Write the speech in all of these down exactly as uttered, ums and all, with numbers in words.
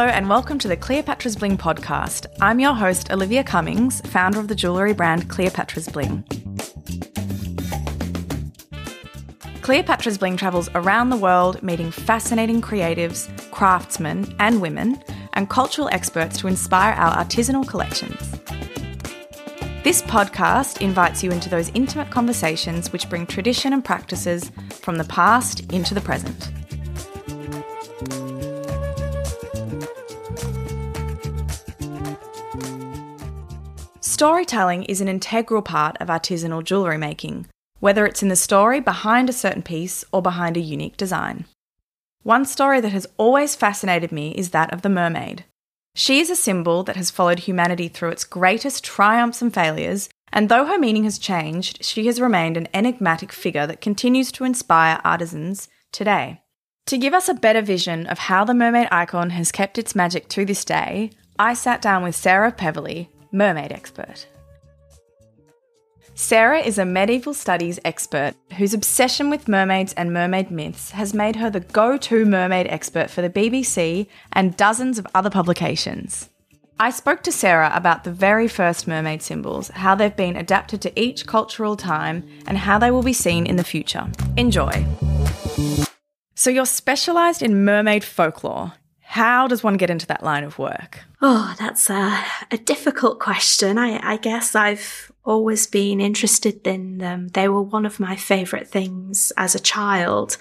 Hello and welcome to the Cleopatra's Bling podcast. I'm your host, Olivia Cummings, founder of the jewellery brand Cleopatra's Bling. Cleopatra's Bling travels around the world meeting fascinating creatives, craftsmen and women, and cultural experts to inspire our artisanal collections. This podcast invites you into those intimate conversations which bring tradition and practices from the past into the present. Storytelling is an integral part of artisanal jewellery making, whether it's in the story behind a certain piece or behind a unique design. One story that has always fascinated me is that of the mermaid. She is a symbol that has followed humanity through its greatest triumphs and failures, and though her meaning has changed, she has remained an enigmatic figure that continues to inspire artisans today. To give us a better vision of how the mermaid icon has kept its magic to this day, I sat down with Sarah Peverley, mermaid expert. Sarah is a medieval studies expert whose obsession with mermaids and mermaid myths has made her the go-to mermaid expert for the B B C and dozens of other publications. I spoke to Sarah about the very first mermaid symbols, how they've been adapted to each cultural time, and how they will be seen in the future. Enjoy. So you're specialised in mermaid folklore. How does one get into that line of work? Oh, that's a, a difficult question. I, I guess I've always been interested in them. They were one of my favourite things as a child.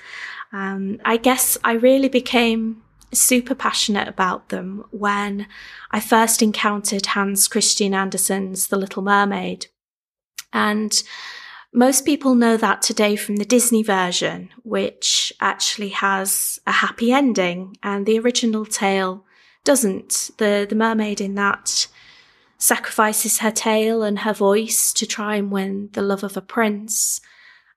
Um, I guess I really became super passionate about them when I first encountered Hans Christian Andersen's The Little Mermaid. And most people know that today from the Disney version, which actually has a happy ending, and the original tale doesn't. The the mermaid in that sacrifices her tail and her voice to try and win the love of a prince,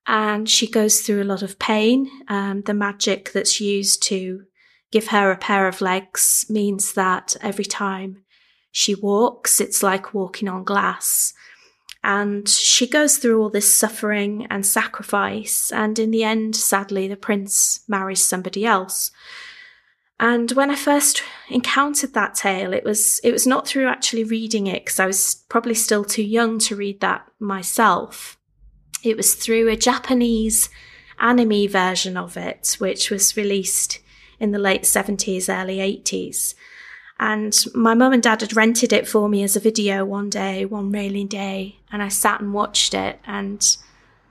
and she goes through a lot of pain. Um, the magic that's used to give her a pair of legs means that every time she walks, it's like walking on glass. And she goes through all this suffering and sacrifice, and in the end, sadly, the prince marries somebody else. And when I first encountered that tale, it was it was not through actually reading it, because I was probably still too young to read that myself. It was through a Japanese anime version of it, which was released in the late seventies, early eighties. And my mum and dad had rented it for me as a video one day, one rainy day, and I sat and watched it and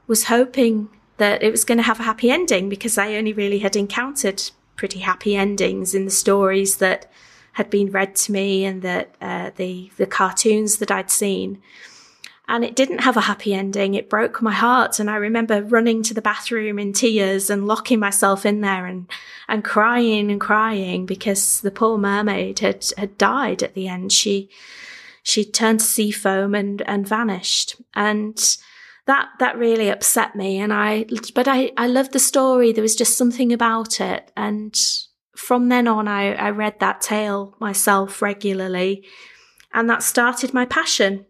was hoping that it was going to have a happy ending, because I only really had encountered pretty happy endings in the stories that had been read to me and that uh, the, the cartoons that I'd seen. And it didn't have a happy ending. It broke my heart. And I remember running to the bathroom in tears and locking myself in there and, and crying and crying, because the poor mermaid had, had died at the end. She, she turned to sea foam and, and vanished. And that, that really upset me. And I, but I, I loved the story. There was just something about it. And from then on, I, I read that tale myself regularly. And that started my passion.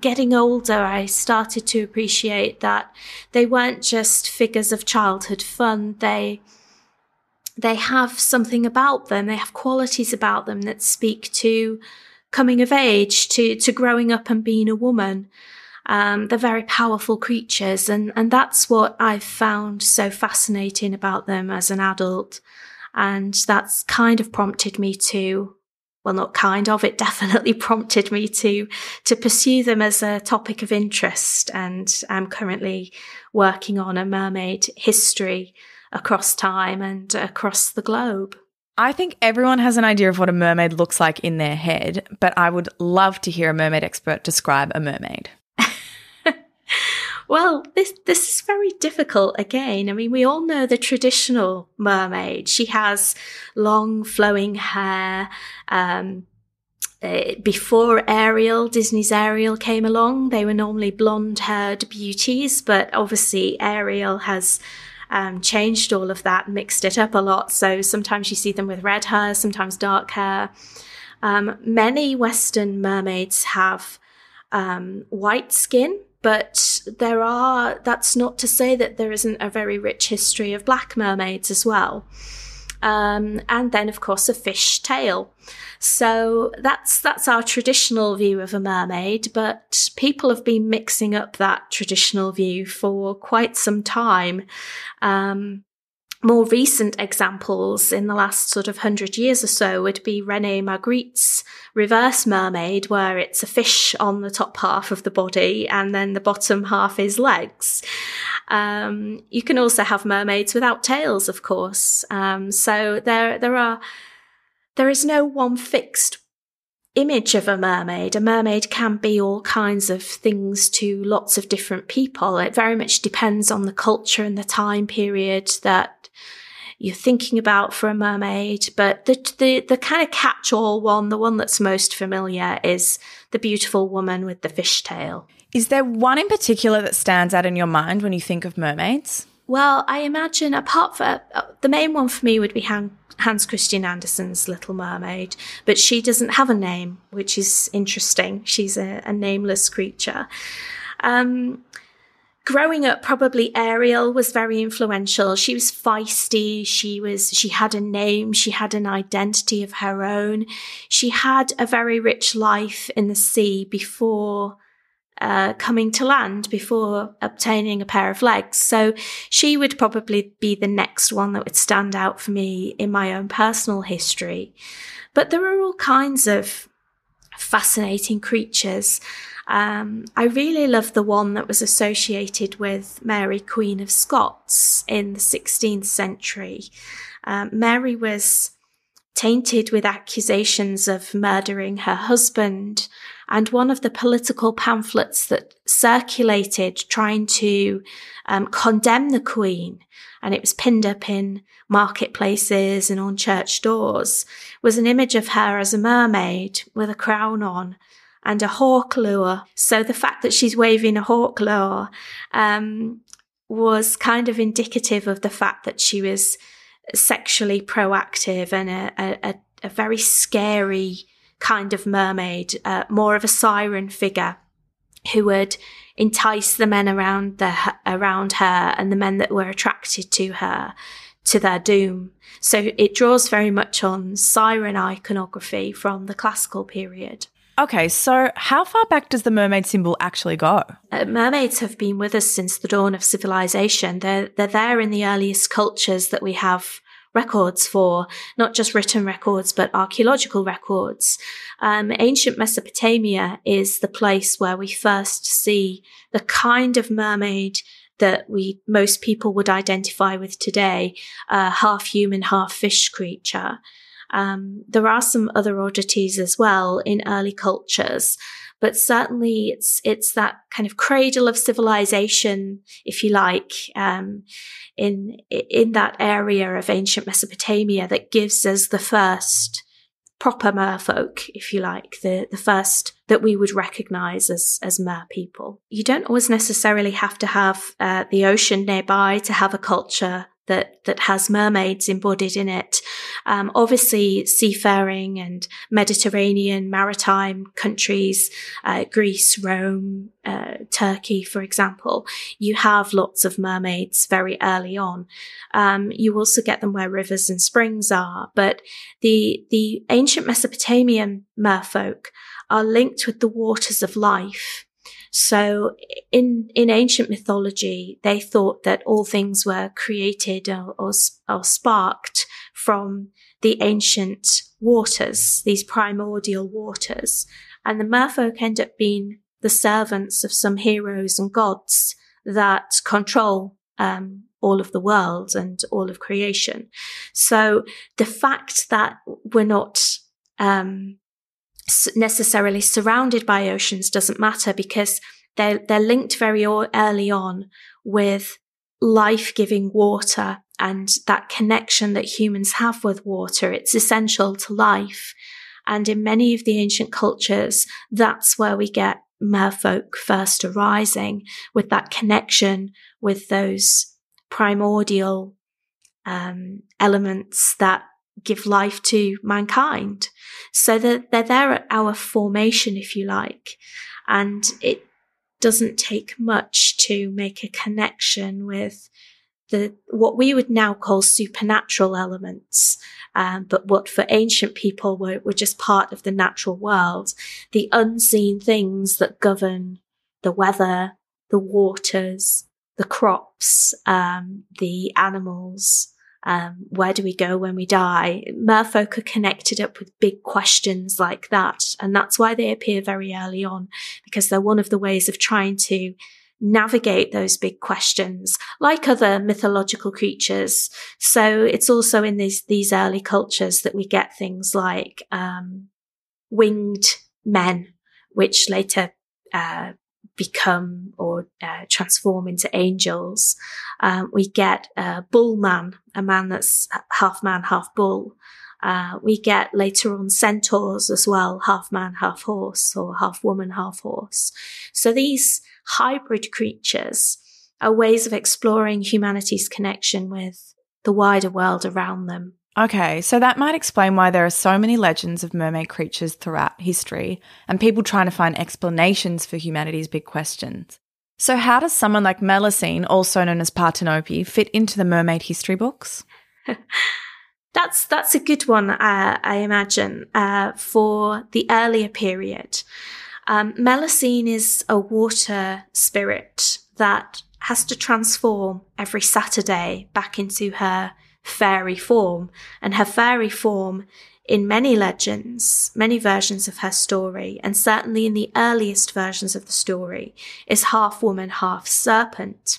Getting older, I started to appreciate that they weren't just figures of childhood fun. They they have something about them. They have qualities about them that speak to coming of age, to, to growing up and being a woman. Um, they're very powerful creatures, and, and that's what I've found so fascinating about them as an adult. And that's kind of prompted me to... Well, not kind of, it definitely prompted me to to pursue them as a topic of interest, and I'm currently working on a mermaid history across time and across the globe. I think everyone has an idea of what a mermaid looks like in their head, but I would love to hear a mermaid expert describe a mermaid. Well, this this is very difficult again. I mean, we all know the traditional mermaid. She has long flowing hair. Um, uh, before Ariel, Disney's Ariel came along, they were normally blonde-haired beauties, but obviously Ariel has um, changed all of that, mixed it up a lot. So sometimes you see them with red hair, sometimes dark hair. Um, many Western mermaids have um, white skin. But there are, that's not to say that there isn't a very rich history of black mermaids as well. um, and then, of course, a fish tail. So that's that's our traditional view of a mermaid, but people have been mixing up that traditional view for quite some time. Um, more recent examples in the last sort of hundred years or so would be Rene Magritte's reverse mermaid, where it's a fish on the top half of the body and then the bottom half is legs. Um, you can also have mermaids without tails, of course. Um, so there, there are, there is no one fixed image of a mermaid. A mermaid can be all kinds of things to lots of different people. It very much depends on the culture and the time period that you're thinking about for a mermaid. But the the, the kind of catch-all one, the one that's most familiar, is the beautiful woman with the fish tail. Is there one in particular that stands out in your mind when you think of mermaids? Well, I imagine apart from uh, the main one for me would be Han- Hans Christian Andersen's Little Mermaid, but she doesn't have a name, which is interesting. She's a, a nameless creature. Um, growing up, probably Ariel was very influential. She was feisty. She was. She had a name. She had an identity of her own. She had a very rich life in the sea before Uh, coming to land, before obtaining a pair of legs. So she would probably be the next one that would stand out for me in my own personal history. But there are all kinds of fascinating creatures. Um, I really love the one that was associated with Mary, Queen of Scots, in the sixteenth century. Um, Mary was tainted with accusations of murdering her husband, and one of the political pamphlets that circulated trying to um, condemn the Queen, and it was pinned up in marketplaces and on church doors, was an image of her as a mermaid with a crown on and a hawk lure. So the fact that she's waving a hawk lure um, was kind of indicative of the fact that she was sexually proactive and a, a, a very scary kind of mermaid, uh, more of a siren figure who would entice the men around the, around her and the men that were attracted to her to their doom. So it draws very much on siren iconography from the classical period. Okay, so how far back does the mermaid symbol actually go? Uh, mermaids have been with us since the dawn of civilization. They're, they're there in the earliest cultures that we have records for, not just written records, but archaeological records. Um, ancient Mesopotamia is the place where we first see the kind of mermaid that we most people would identify with today, a half human, half fish creature. Um, there are some other oddities as well in early cultures, but certainly it's it's that kind of cradle of civilization, if you like, um, in in that area of ancient Mesopotamia that gives us the first proper merfolk, if you like, the the first that we would recognise as as mer people. You don't always necessarily have to have uh, the ocean nearby to have a culture that that has mermaids embodied in it. Um, obviously, seafaring and Mediterranean maritime countries, uh, Greece, Rome, uh, Turkey, for example, you have lots of mermaids very early on. Um, you also get them where rivers and springs are, but the the ancient Mesopotamian merfolk are linked with the waters of life. So in, in ancient mythology, they thought that all things were created or, or, or sparked from the ancient waters, these primordial waters. And the merfolk end up being the servants of some heroes and gods that control um, all of the world and all of creation. So the fact that we're not um necessarily surrounded by oceans doesn't matter, because they're, they're linked very early on with life-giving water and that connection that humans have with water. It's essential to life. And in many of the ancient cultures, that's where we get merfolk first arising, with that connection with those primordial um, elements that give life to mankind. So that they're, they're there at our formation, if you like. And it doesn't take much to make a connection with the what we would now call supernatural elements, um, but what for ancient people were, were just part of the natural world, the unseen things that govern the weather, the waters, the crops, um, the animals. Um, where do we go when we die? Merfolk are connected up with big questions like that. And that's why they appear very early on, because they're one of the ways of trying to navigate those big questions, like other mythological creatures. So it's also in these, these early cultures that we get things like um, winged men, which later uh, become or uh, transform into angels. Um, we get a bull man, a man that's half man, half bull. Uh, we get later on centaurs as well, half man, half horse, or half woman, half horse. So these hybrid creatures are ways of exploring humanity's connection with the wider world around them. Okay, so that might explain why there are so many legends of mermaid creatures throughout history and people trying to find explanations for humanity's big questions. So how does someone like Melusine, also known as Partenope, fit into the mermaid history books? that's that's a good one, uh, I imagine, uh, for the earlier period. Um, Melusine is a water spirit that has to transform every Saturday back into her fairy form, and her fairy form in many legends, many versions of her story, and certainly in the earliest versions of the story, is half woman, half serpent.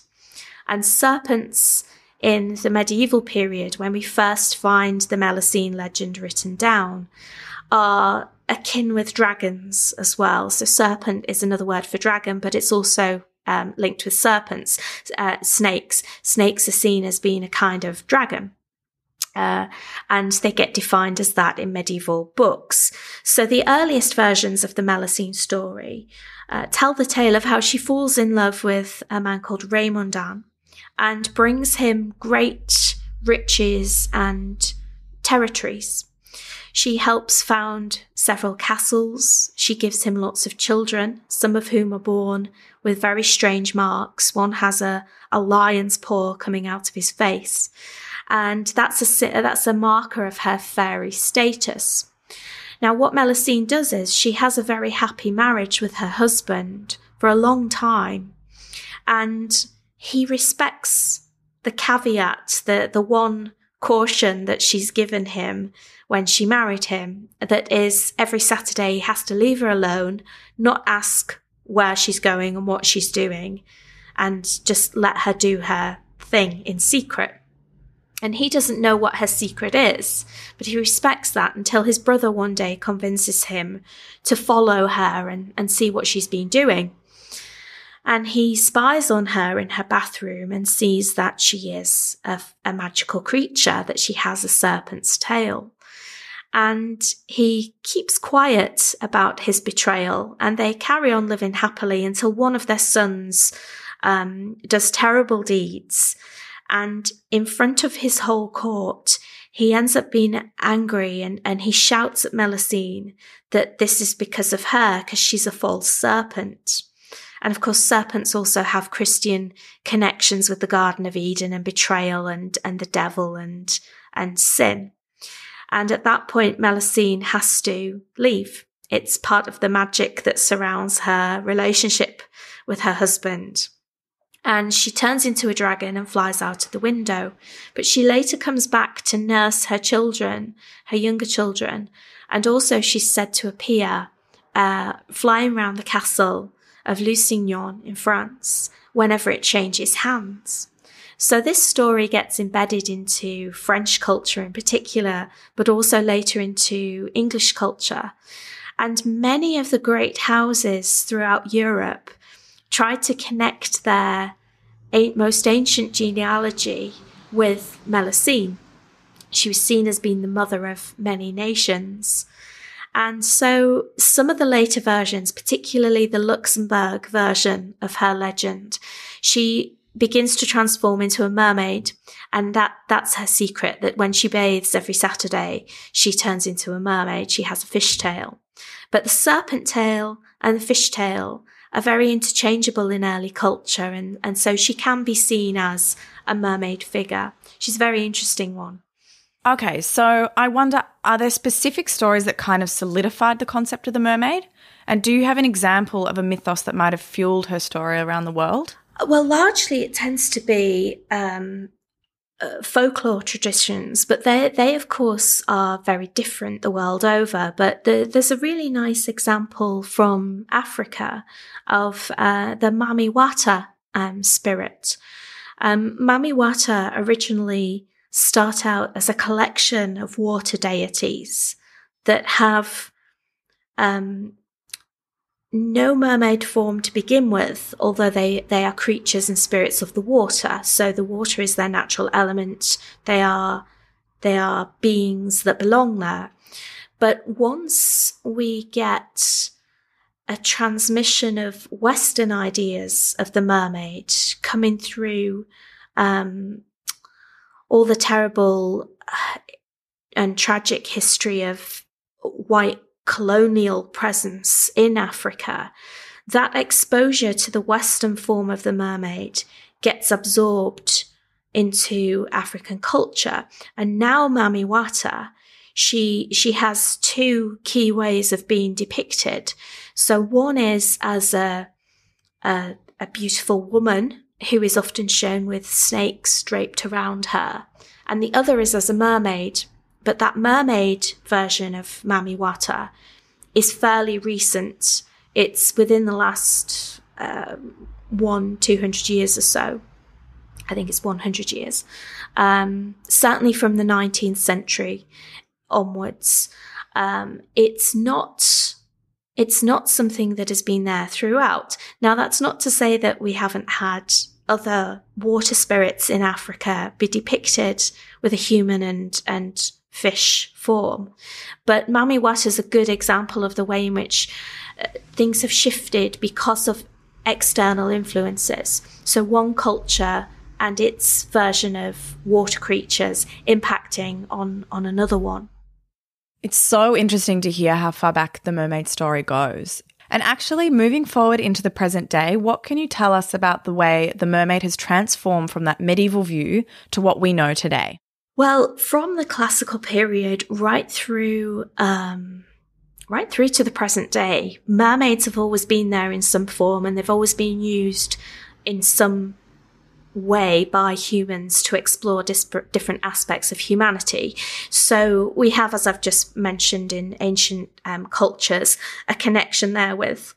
And serpents in the medieval period, when we first find the Melusine legend written down, are akin with dragons as well. So serpent is another word for dragon, but it's also um, linked with serpents, uh, snakes. Snakes are seen as being a kind of dragon. Uh, and they get defined as that in medieval books. So the earliest versions of the Melusine story uh, tell the tale of how she falls in love with a man called Raymondan and brings him great riches and territories. She helps found several castles. She gives him lots of children, some of whom are born with very strange marks. One has a, a lion's paw coming out of his face. And that's a, that's a marker of her fairy status. Now, what Melusine does is she has a very happy marriage with her husband for a long time. And he respects the caveat, the, the one caution that she's given him when she married him, that is, every Saturday he has to leave her alone, not ask where she's going and what she's doing, and just let her do her thing in secret. And he doesn't know what her secret is, but he respects that until his brother one day convinces him to follow her and, and see what she's been doing. And he spies on her in her bathroom and sees that she is a, a magical creature, that she has a serpent's tail. And he keeps quiet about his betrayal, and they carry on living happily until one of their sons um, does terrible deeds. And in front of his whole court, he ends up being angry and, and he shouts at Melusine that this is because of her, because she's a false serpent. And of course, serpents also have Christian connections with the Garden of Eden and betrayal and, and the devil and, and sin. And at that point, Melusine has to leave. It's part of the magic that surrounds her relationship with her husband. And she turns into a dragon and flies out of the window. But she later comes back to nurse her children, her younger children. And also she's said to appear uh, flying around the castle of Lusignan in France whenever it changes hands. So this story gets embedded into French culture in particular, but also later into English culture. And many of the great houses throughout Europe tried to connect their most ancient genealogy with Melusine. She was seen as being the mother of many nations. And so some of the later versions, particularly the Luxembourg version of her legend, she begins to transform into a mermaid, and that that's her secret, that when she bathes every Saturday, she turns into a mermaid. She has a fish tail. But the serpent tail and the fish tail are very interchangeable in early culture, and, and so she can be seen as a mermaid figure. She's a very interesting one. Okay, so I wonder, are there specific stories that kind of solidified the concept of the mermaid? And do you have an example of a mythos that might have fueled her story around the world? Well, largely it tends to be um, uh, folklore traditions, but they, they of course, are very different the world over. But the, there's a really nice example from Africa of uh, the Mami Wata um, spirit. Um, Mami Wata originally start out as a collection of water deities that have... Um, no mermaid form to begin with, although they, they are creatures and spirits of the water. So the water is their natural element. They are, they are beings that belong there. But once we get a transmission of Western ideas of the mermaid coming through, um, all the terrible and tragic history of white colonial presence in Africa, that exposure to the Western form of the mermaid gets absorbed into African culture. And now Mami Wata, she, she has two key ways of being depicted. So one is as a, a, a beautiful woman who is often shown with snakes draped around her. And the other is as a mermaid. But that mermaid version of Mami Wata is fairly recent. It's within the last um, one, two hundred years or so. I think it's one hundred years. Um, certainly from the nineteenth century onwards. Um, it's not. It's not something that has been there throughout. Now, that's not to say that we haven't had other water spirits in Africa be depicted with a human and and. fish form. But Mami Wata is a good example of the way in which uh, things have shifted because of external influences. So one culture and its version of water creatures impacting on, on another one. It's so interesting to hear how far back the mermaid story goes. And actually, moving forward into the present day, what can you tell us about the way the mermaid has transformed from that medieval view to what we know today? Well, from the classical period right through, um, right through to the present day, mermaids have always been there in some form, and they've always been used in some way by humans to explore disparate, different aspects of humanity. So we have, as I've just mentioned, in ancient um, cultures, a connection there with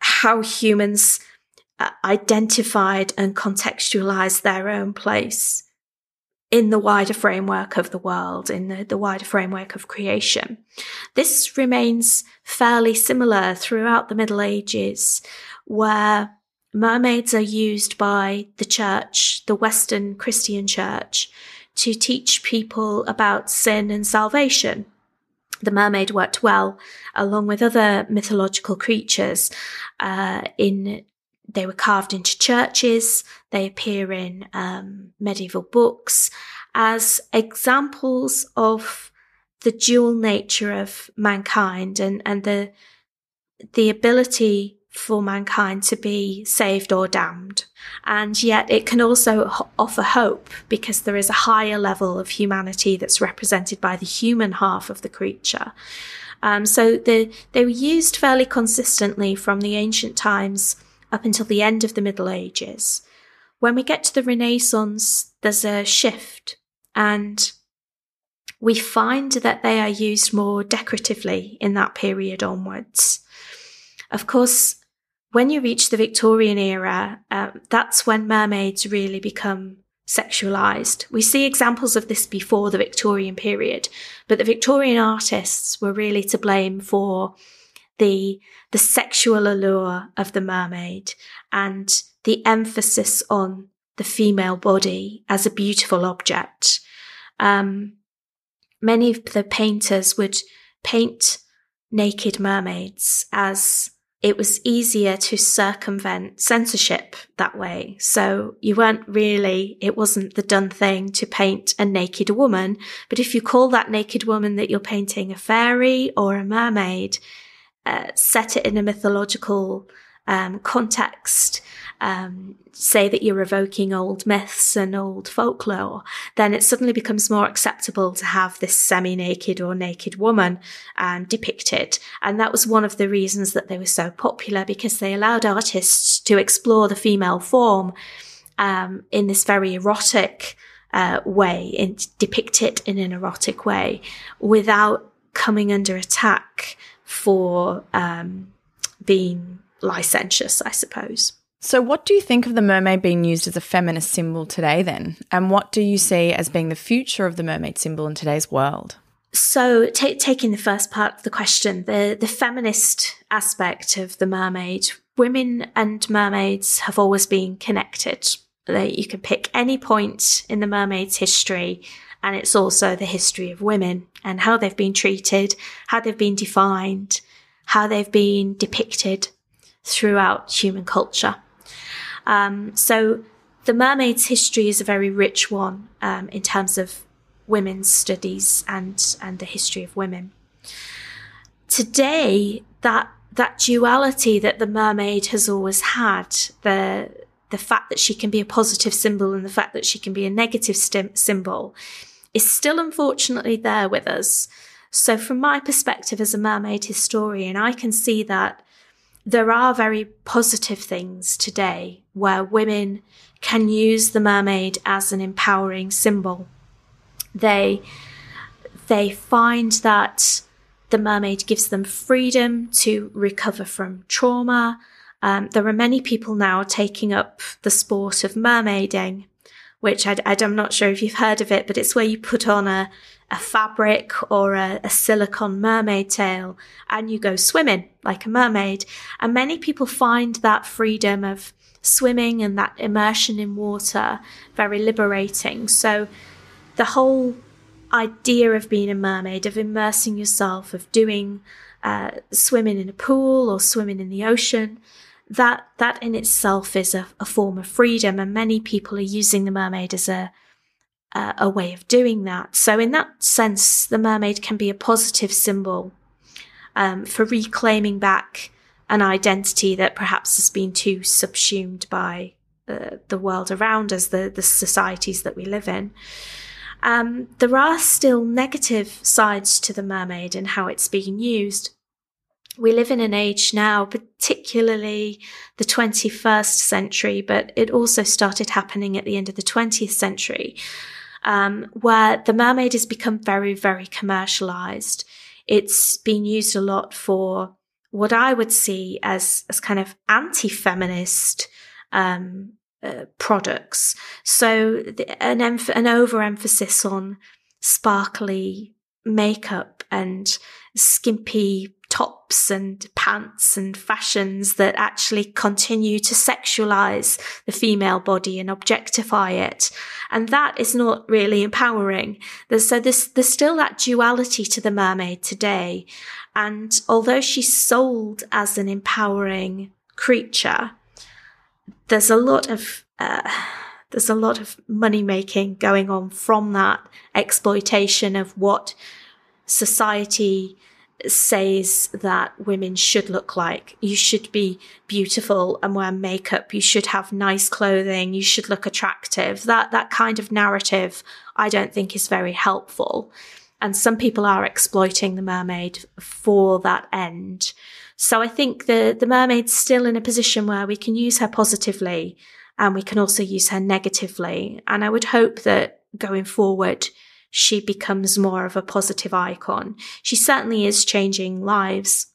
how humans uh, identified and contextualized their own place in the wider framework of the world, in the, the wider framework of creation. This remains fairly similar throughout the Middle Ages, where mermaids are used by the church, the Western Christian church, to teach people about sin and salvation. The mermaid worked well, along with other mythological creatures, uh, in They were carved into churches, they appear in um, medieval books as examples of the dual nature of mankind and, and the, the ability for mankind to be saved or damned. And yet it can also ho- offer hope, because there is a higher level of humanity that's represented by the human half of the creature. Um, so the, they were used fairly consistently from the ancient times up until the end of the Middle Ages. When we get to the Renaissance, there's a shift, and we find that they are used more decoratively in that period onwards. Of course, when you reach the Victorian era, uh, that's when mermaids really become sexualized. We see examples of this before the Victorian period, but the Victorian artists were really to blame for The, the sexual allure of the mermaid and the emphasis on the female body as a beautiful object. Um, many of the painters would paint naked mermaids, as it was easier to circumvent censorship that way. So you weren't really, it wasn't the done thing to paint a naked woman. But if you call that naked woman that you're painting a fairy or a mermaid, Uh, set it in a mythological um, context, um, say that you're evoking old myths and old folklore, then it suddenly becomes more acceptable to have this semi-naked or naked woman um, depicted. And that was one of the reasons that they were so popular, because they allowed artists to explore the female form um, in this very erotic uh, way, and depict it in an erotic way without coming under attack for um, being licentious, I suppose. So what do you think of the mermaid being used as a feminist symbol today then? And what do you see as being the future of the mermaid symbol in today's world? So t- taking the first part of the question, the, the feminist aspect of the mermaid, women and mermaids have always been connected. You can pick any point in the mermaid's history, and it's also the history of women and how they've been treated, how they've been defined, how they've been depicted throughout human culture. Um, so the mermaid's history is a very rich one um, in terms of women's studies and, and the history of women. Today, that that duality that the mermaid has always had, the the fact that she can be a positive symbol and the fact that she can be a negative st- symbol, is still unfortunately there with us. So from my perspective as a mermaid historian, I can see that there are very positive things today where women can use the mermaid as an empowering symbol. They, they find that the mermaid gives them freedom to recover from trauma. Um, there are many people now taking up the sport of mermaiding, which I, I'm not sure if you've heard of it, but it's where you put on a, a fabric or a, a silicone mermaid tail and you go swimming like a mermaid. And many people find that freedom of swimming and that immersion in water very liberating. So the whole idea of being a mermaid, of immersing yourself, of doing uh, swimming in a pool or swimming in the ocean, That that in itself is a, a form of freedom, and many people are using the mermaid as a, a a way of doing that. So in that sense, the mermaid can be a positive symbol um, for reclaiming back an identity that perhaps has been too subsumed by uh, the world around us, the, the societies that we live in. Um, there are still negative sides to the mermaid and how it's being used. We live in an age now, particularly the twenty-first century, but it also started happening at the end of the twentieth century, um, where the mermaid has become very, very commercialized. It's been used a lot for what I would see as, as kind of anti-feminist um, uh, products. So the, an, emph- an overemphasis on sparkly makeup and skimpy tops and pants and fashions that actually continue to sexualize the female body and objectify it. And that is not really empowering. So there's, there's still that duality to the mermaid today. And although she's sold as an empowering creature, there's a lot of, uh, there's a lot of money making going on from that exploitation of what society says that women should look like. You should be beautiful and wear makeup. You should have nice clothing. You should look attractive. That that kind of narrative, I don't think, is very helpful. And some people are exploiting the mermaid for that end. So I think the, the mermaid's still in a position where we can use her positively and we can also use her negatively. And I would hope that going forward, she becomes more of a positive icon. She certainly is changing lives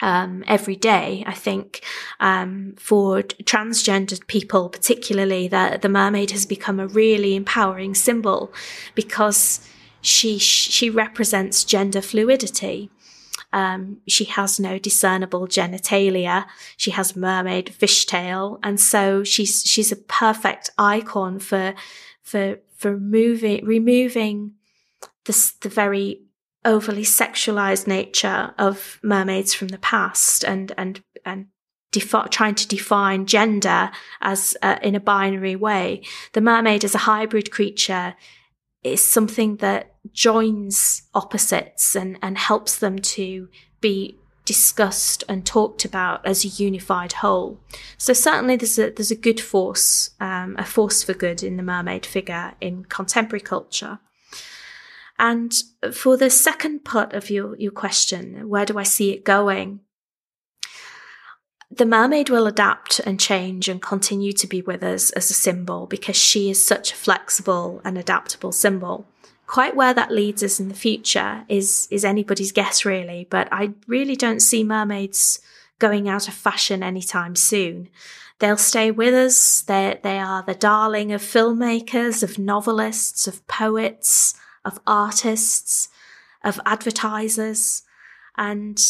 um, every day, I think. Um, for transgendered people particularly, the, the mermaid has become a really empowering symbol because she she represents gender fluidity. Um, she has no discernible genitalia. She has mermaid fishtail. And so she's she's a perfect icon for for for removing, removing this, the very overly sexualized nature of mermaids from the past and and and defi- trying to define gender as uh, in a binary way. The mermaid as a hybrid creature is something that joins opposites and, and helps them to be discussed and talked about as a unified whole. So certainly there's a there's a good force, um, a force for good in the mermaid figure in contemporary culture. And for the second part of your, your question, where do I see it going? The mermaid will adapt and change and continue to be with us as a symbol because she is such a flexible and adaptable symbol. Quite where that leads us in the future is is anybody's guess, really, but I really don't see mermaids going out of fashion anytime soon. They'll stay with us. They they are the darling of filmmakers, of novelists, of poets, of artists, of advertisers, and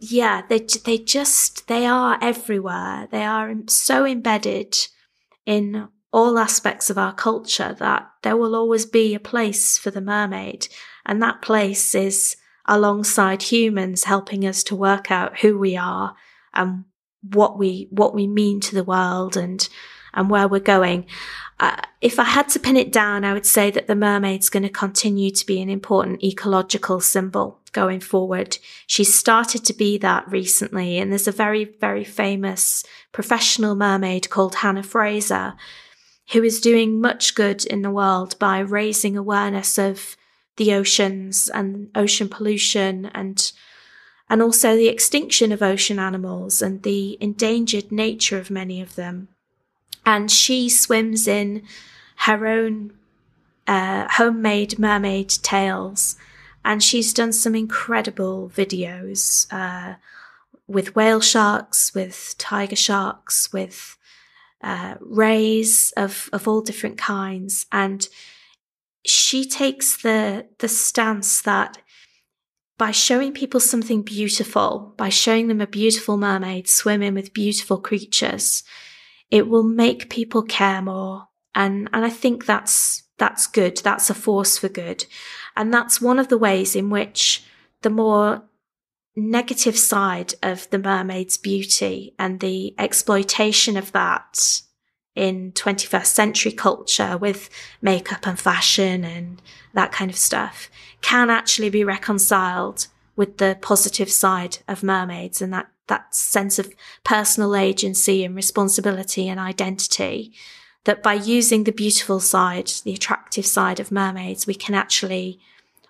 yeah, they they just they are everywhere. They are so embedded in all aspects of our culture that there will always be a place for the mermaid. And that place is alongside humans, helping us to work out who we are and what we, what we mean to the world and, and where we're going. Uh, if I had to pin it down, I would say that the mermaid's going to continue to be an important ecological symbol going forward. She's started to be that recently. And there's a very, very famous professional mermaid called Hannah Fraser, who is doing much good in the world by raising awareness of the oceans and ocean pollution and and also the extinction of ocean animals and the endangered nature of many of them. And she swims in her own uh, homemade mermaid tails, and she's done some incredible videos uh, with whale sharks, with tiger sharks, with Uh, rays of, of all different kinds. And she takes the the stance that by showing people something beautiful, by showing them a beautiful mermaid swimming with beautiful creatures, it will make people care more. And and I think that's that's good. That's a force for good. And that's one of the ways in which the more negative side of the mermaid's beauty and the exploitation of that in twenty-first century culture with makeup and fashion and that kind of stuff can actually be reconciled with the positive side of mermaids and that, that sense of personal agency and responsibility and identity, that by using the beautiful side, the attractive side of mermaids, we can actually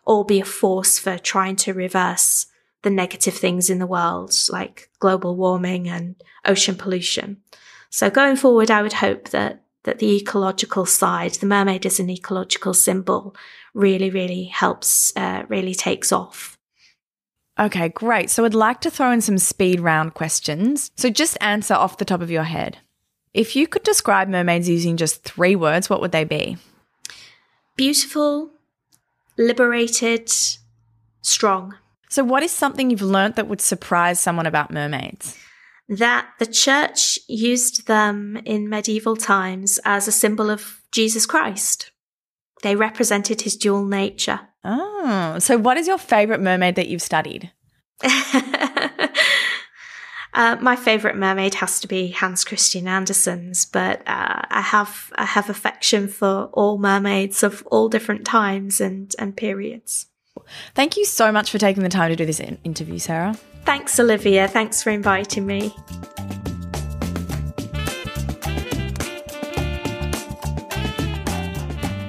all be a force for trying to reverse the negative things in the world, like global warming and ocean pollution. So going forward, I would hope that that the ecological side, the mermaid as an ecological symbol, really, really helps, uh, really takes off. Okay, great. So I'd like to throw in some speed round questions. So just answer off the top of your head. If you could describe mermaids using just three words, what would they be? Beautiful, liberated, strong. So what is something you've learnt that would surprise someone about mermaids? That the church used them in medieval times as a symbol of Jesus Christ. They represented his dual nature. Oh, so what is your favourite mermaid that you've studied? uh, my favourite mermaid has to be Hans Christian Andersen's, but uh, I have I have affection for all mermaids of all different times and, and periods. Thank you so much for taking the time to do this in- interview, Sarah. Thanks, Olivia. Thanks for inviting me.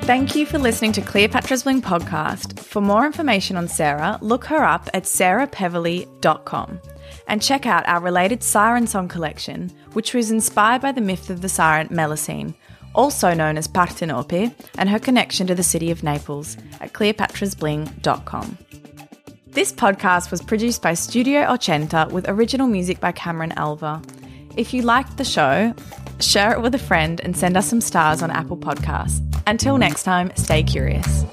Thank you for listening to Cleopatra's Bling podcast. For more information on Sarah, look her up at sarah peverley dot com and check out our related siren song collection, which was inspired by the myth of the siren Melusine, also known as Partenope, and her connection to the city of Naples at cleopatras bling dot com. This podcast was produced by Studio Ochenta with original music by Cameron Alva. If you liked the show, share it with a friend and send us some stars on Apple Podcasts. Until next time, stay curious.